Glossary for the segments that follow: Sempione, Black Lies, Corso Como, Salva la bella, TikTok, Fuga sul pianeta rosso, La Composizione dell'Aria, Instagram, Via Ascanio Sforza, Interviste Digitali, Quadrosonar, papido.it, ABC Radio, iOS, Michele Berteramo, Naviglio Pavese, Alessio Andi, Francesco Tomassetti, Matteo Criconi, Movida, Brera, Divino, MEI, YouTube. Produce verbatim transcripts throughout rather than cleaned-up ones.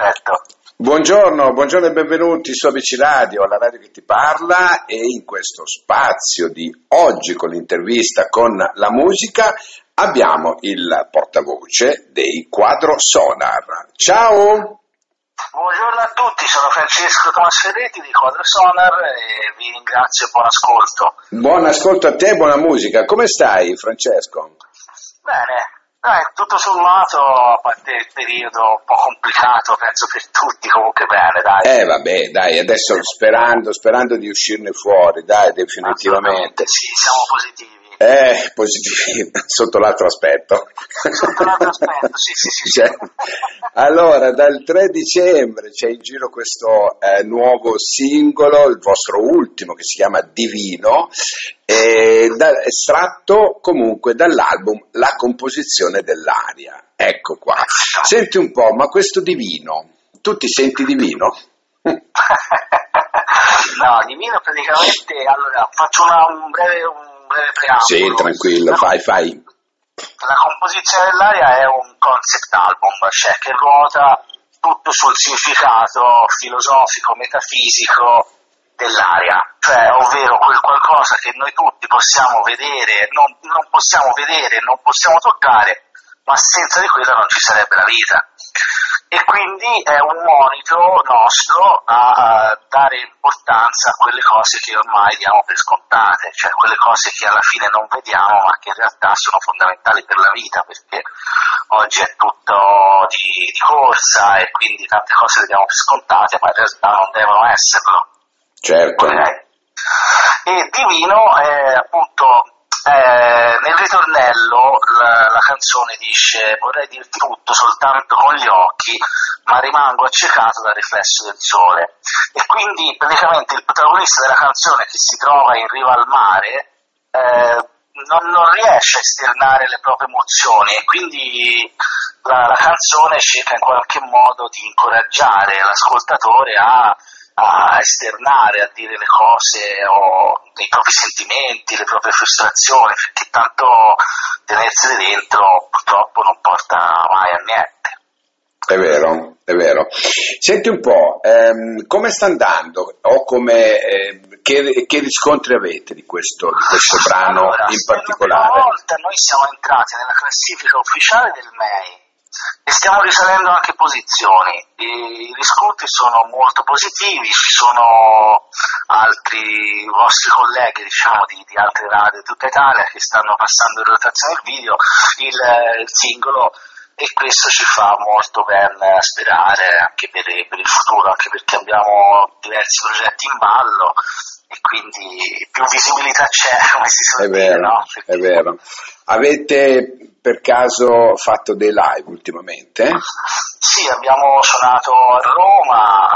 Perfetto. Buongiorno, buongiorno e benvenuti su A B C Radio, alla radio che ti parla, e in questo spazio di oggi con l'intervista con la musica abbiamo il portavoce dei Quadrosonar. Ciao! Buongiorno a tutti, sono Francesco Tomassetti di Quadrosonar e vi ringrazio e buon ascolto. Buon ascolto a te, buona musica. Come stai, Francesco? Bene. Eh, tutto sommato, a parte il periodo un po' complicato, penso per tutti, comunque bene, dai. Eh vabbè, dai, adesso sperando, sperando di uscirne fuori, dai, definitivamente. Sì, siamo positivi. Eh, positivi, sotto l'altro aspetto. Sotto l'altro aspetto, sì, sì, sì. Cioè, allora, dal tre dicembre c'è in giro questo eh, nuovo singolo, il vostro ultimo, che si chiama Divino, E da, estratto comunque dall'album La Composizione dell'Aria. Ecco qua. Senti un po', ma questo Divino, tu ti senti divino? No, divino praticamente, allora faccio una, un breve, un breve preambolo. Sì, tranquillo, no, fai, fai. La Composizione dell'Aria è un concept album, cioè che ruota tutto sul significato filosofico, metafisico dell'aria, cioè ovvero quel qualcosa che noi tutti possiamo vedere, non, non possiamo vedere, non possiamo toccare, ma senza di quello non ci sarebbe la vita. E quindi è un monito nostro a, a dare importanza a quelle cose che ormai diamo per scontate, cioè quelle cose che alla fine non vediamo ma che in realtà sono fondamentali per la vita, perché oggi è tutto di, di corsa e quindi tante cose le diamo per scontate, ma in realtà non devono esserlo. Certo. Okay. E Divino è appunto è, nel ritornello la, la canzone dice: vorrei dirti tutto soltanto con gli occhi, ma rimango accecato dal riflesso del sole. E quindi praticamente il protagonista della canzone, che si trova in riva al mare, eh, non, non riesce a esternare le proprie emozioni, e quindi la, la canzone cerca in qualche modo di incoraggiare l'ascoltatore a a esternare, a dire le cose o i propri sentimenti, le proprie frustrazioni, perché tanto tenersene dentro purtroppo non porta mai a niente. È vero, è vero. Senti un po', ehm, come sta andando o come, eh, che, che riscontri avete di questo, di questo brano allora, in particolare? Per una volta noi siamo entrati nella classifica ufficiale del M E I e stiamo risalendo anche posizioni, i riscontri sono molto positivi, ci sono altri vostri colleghi, diciamo, di, di altre radio di tutta Italia che stanno passando in rotazione il video, il, il singolo, e questo ci fa molto ben sperare anche per, per il futuro, anche perché abbiamo diversi progetti in ballo e quindi più visibilità c'è, come si suol dire, no? Perché... È vero. Avete per caso fatto dei live ultimamente? Sì, abbiamo suonato a Roma,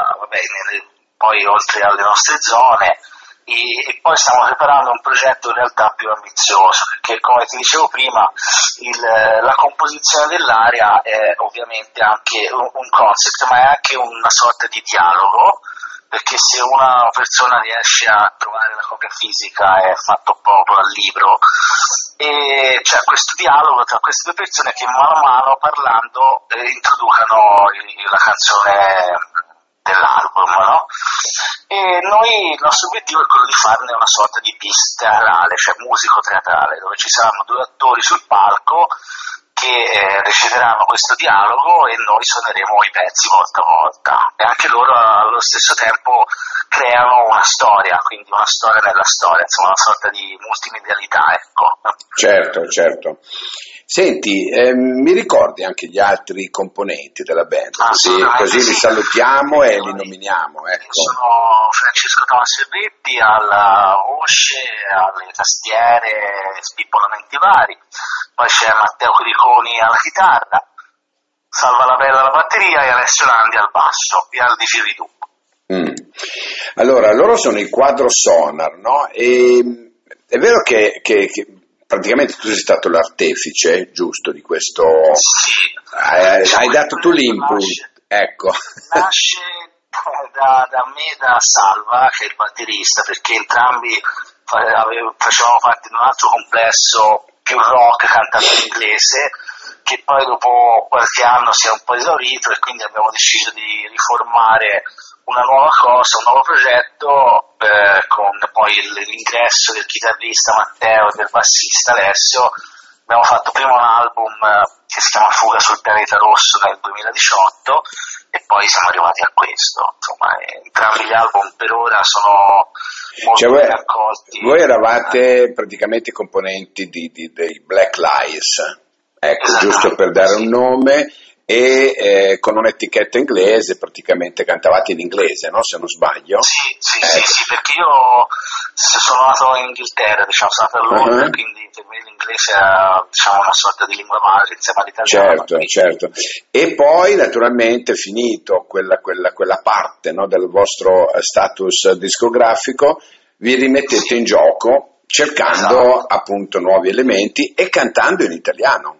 eh, vabbè, nelle, poi oltre alle nostre zone, e, e poi stiamo preparando un progetto in realtà più ambizioso, perché come ti dicevo prima, il, la composizione dell'aria è ovviamente anche un, un concept, ma è anche una sorta di dialogo, perché se una persona riesce a trovare la copia fisica è fatto poco al libro, e c'è questo dialogo tra queste due persone che mano a mano parlando eh, introducano il, la canzone dell'album, no? E noi, il nostro obiettivo è quello di farne una sorta di pista teatrale, cioè musico teatrale, dove ci saranno due attori sul palco che reciteranno questo dialogo e noi suoneremo i pezzi volta a volta, e anche loro allo stesso tempo creano una storia, quindi una storia nella storia, insomma una sorta di multimedialità, ecco. Certo, certo. Senti, eh, mi ricordi anche gli altri componenti della band, così, così li salutiamo sì. E li nominiamo, ecco. Sono Francesco Tomassetti alla voce, alle tastiere, spippolamenti vari, poi c'è Matteo Criconi alla chitarra, Salva la Bella alla batteria e Alessio Andi al basso e al dicevi tu. Mm. Allora, loro sono i Quadrosonar, no? E, è vero che, che, che praticamente tu sei stato l'artefice, giusto, di questo... Sì. Hai, diciamo hai dato tu l'input, nasce, ecco. Nasce da, da me, da Salva, che è il batterista, perché entrambi facevamo parte di un altro complesso più rock cantato in inglese, che poi dopo qualche anno si è un po' esaurito e quindi abbiamo deciso di riformare una nuova cosa, un nuovo progetto, eh, con poi l'ingresso del chitarrista Matteo e del bassista Alessio. Abbiamo fatto prima un album che si chiama Fuga sul pianeta rosso nel duemiladiciotto e poi siamo arrivati a questo. Insomma, entrambi gli album per ora sono molto, cioè, ben accolti. Voi eravate praticamente componenti di, di, dei Black Lies, ecco, giusto per dare un nome, e eh, con un'etichetta inglese praticamente cantavate in inglese, no? Se non sbaglio. Sì, sì, ecco. sì, sì, perché io sono nato in Inghilterra, diciamo, sono nato a Londra, uh-huh. quindi l'inglese è, diciamo, una sorta di lingua madre insieme all'italiano. Certo, quindi. certo. E poi naturalmente finito quella, quella, quella parte, no, del vostro status discografico, vi rimettete sì. in gioco cercando esatto. appunto nuovi elementi e cantando in italiano.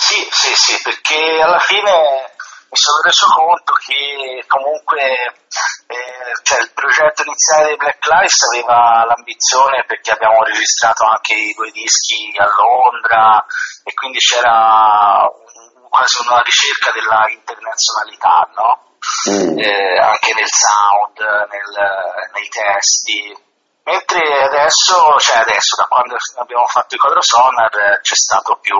Sì, sì, sì, perché alla fine mi sono reso conto che comunque eh, cioè il progetto iniziale dei Black Lives aveva l'ambizione, perché abbiamo registrato anche i due dischi a Londra e quindi c'era un, quasi una ricerca della internazionalità, no? Mm. Eh, anche nel sound, nel, nei testi. Mentre adesso, cioè adesso, da quando abbiamo fatto i Quadrosonar, c'è stato più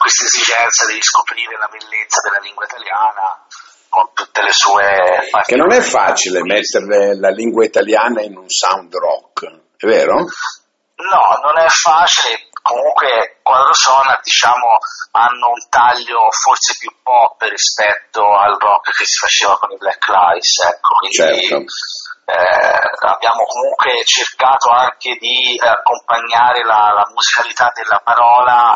questa esigenza di scoprire la bellezza della lingua italiana con tutte le sue parti. Che non è facile mettere la lingua italiana in un sound rock, è vero? No, non è facile. Comunque Quadrosonar, diciamo, hanno un taglio forse più pop rispetto al rock che si faceva con i Black Lies, ecco, quindi... Certo. Eh, abbiamo comunque cercato anche di accompagnare la, la musicalità della parola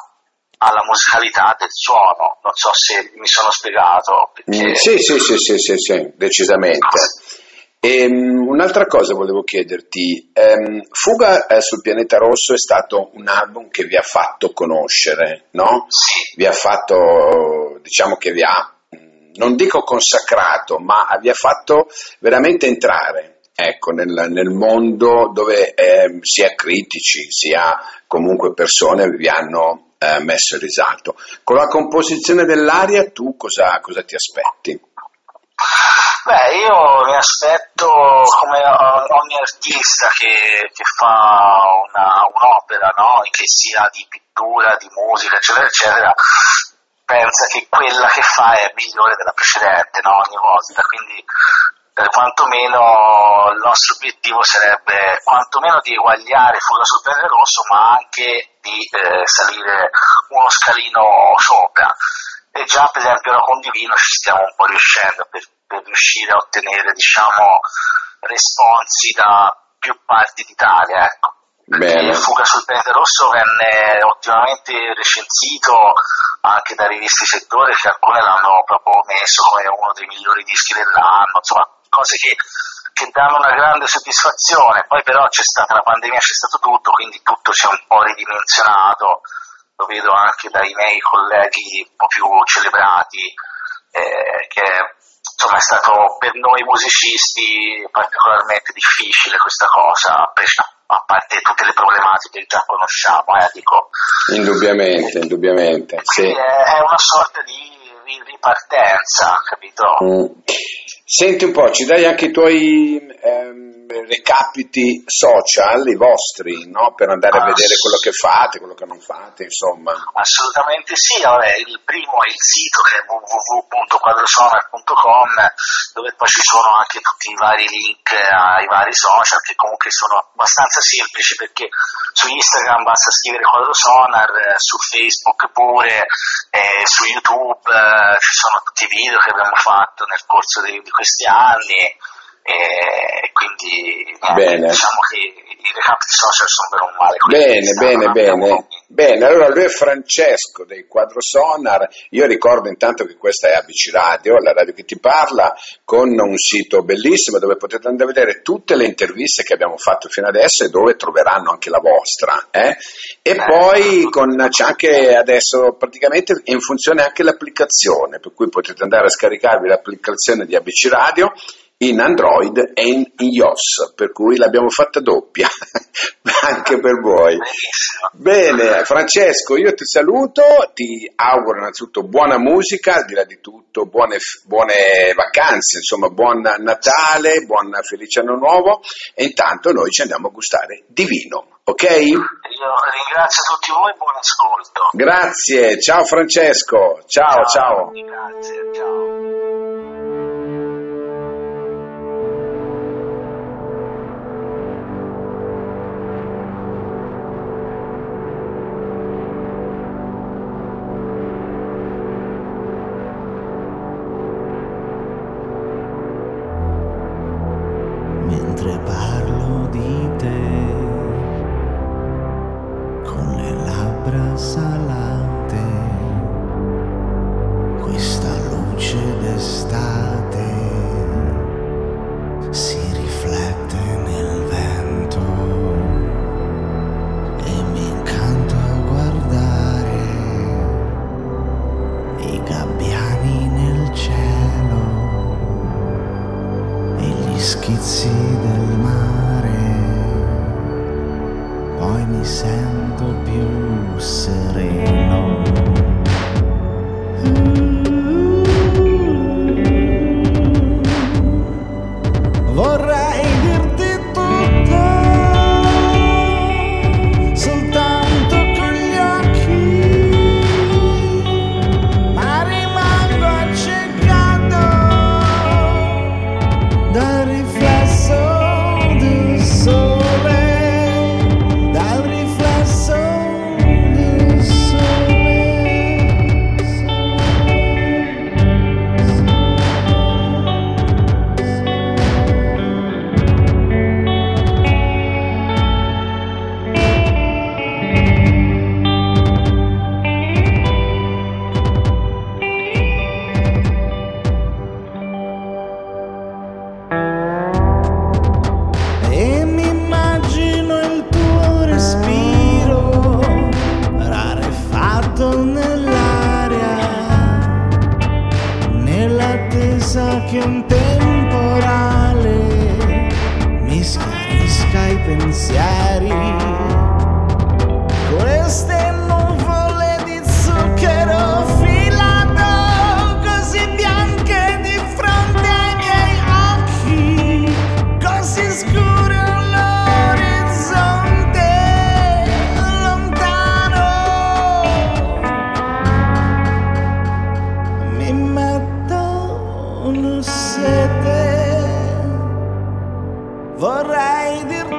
alla musicalità del suono, non so se mi sono spiegato. Perché... Mm, sì, sì, sì, sì, sì, sì, decisamente. E, um, un'altra cosa volevo chiederti, um, Fuga eh, sul pianeta rosso è stato un album che vi ha fatto conoscere, no? Sì. Vi ha fatto, diciamo che vi ha, non dico consacrato, ma vi ha fatto veramente entrare. Ecco, nel, nel mondo dove eh, sia critici sia comunque persone vi hanno eh, messo in risalto. Con la composizione dell'aria tu cosa, cosa ti aspetti? Beh, io mi aspetto, come ogni artista che, che fa una, un'opera, no? Che sia di pittura, di musica, eccetera, eccetera, pensa che quella che fa è migliore della precedente, no? Ogni volta, quindi... quantomeno il nostro obiettivo sarebbe quantomeno di eguagliare Fuga sul pianeta rosso, ma anche di eh, salire uno scalino sopra, e già per esempio la con Divino ci stiamo un po' riuscendo per, per riuscire a ottenere, diciamo, responsi da più parti d'Italia, ecco. Perché Fuga sul pianeta rosso venne ottimamente recensito anche da riviste settore, che alcune l'hanno proprio messo come uno dei migliori dischi dell'anno, insomma cose che, che danno una grande soddisfazione. Poi però c'è stata la pandemia, c'è stato tutto, quindi tutto si è un po' ridimensionato, lo vedo anche dai miei colleghi un po' più celebrati, eh, che insomma è stato per noi musicisti particolarmente difficile questa cosa, a parte tutte le problematiche che già conosciamo, eh, dico. Indubbiamente, indubbiamente. Sì. È una sorta di ripartenza, capito? Mm. Senti un po', ci dai anche i tuoi ehm, recapiti social, i vostri, no? Per andare ah, a vedere quello che fate, quello che non fate, insomma. Assolutamente sì, vabbè, il primo è il sito, che è w w w punto quadrosonar punto com, dove poi ci sono anche tutti i vari link ai vari social, che comunque sono abbastanza semplici, perché su Instagram basta scrivere Quadrosonar, su Facebook pure, eh, su YouTube eh, ci sono tutti i video che abbiamo fatto nel corso dei questi anni, e quindi bene. Eh, diciamo che i recapiti social sono per un male. Bene, bene, bene. Bene, allora lui è Francesco dei Quadrosonar. Io ricordo intanto che questa è A B C Radio, la radio che ti parla, con un sito bellissimo dove potete andare a vedere tutte le interviste che abbiamo fatto fino adesso e dove troveranno anche la vostra. Eh? E eh, poi con, c'è anche adesso praticamente in funzione anche l'applicazione, per cui potete andare a scaricarvi l'applicazione di A B C Radio in Android e in iOS, per cui l'abbiamo fatta doppia anche per voi. Bene, Francesco, io ti saluto, ti auguro innanzitutto buona musica, al di là di tutto buone, buone vacanze, insomma buon Natale, buon felice anno nuovo, e intanto noi ci andiamo a gustare Divino, ok? Io ringrazio tutti voi, buon ascolto. Grazie, ciao Francesco, ciao ciao. Ciao. Grazie, ciao. Vorrei dirti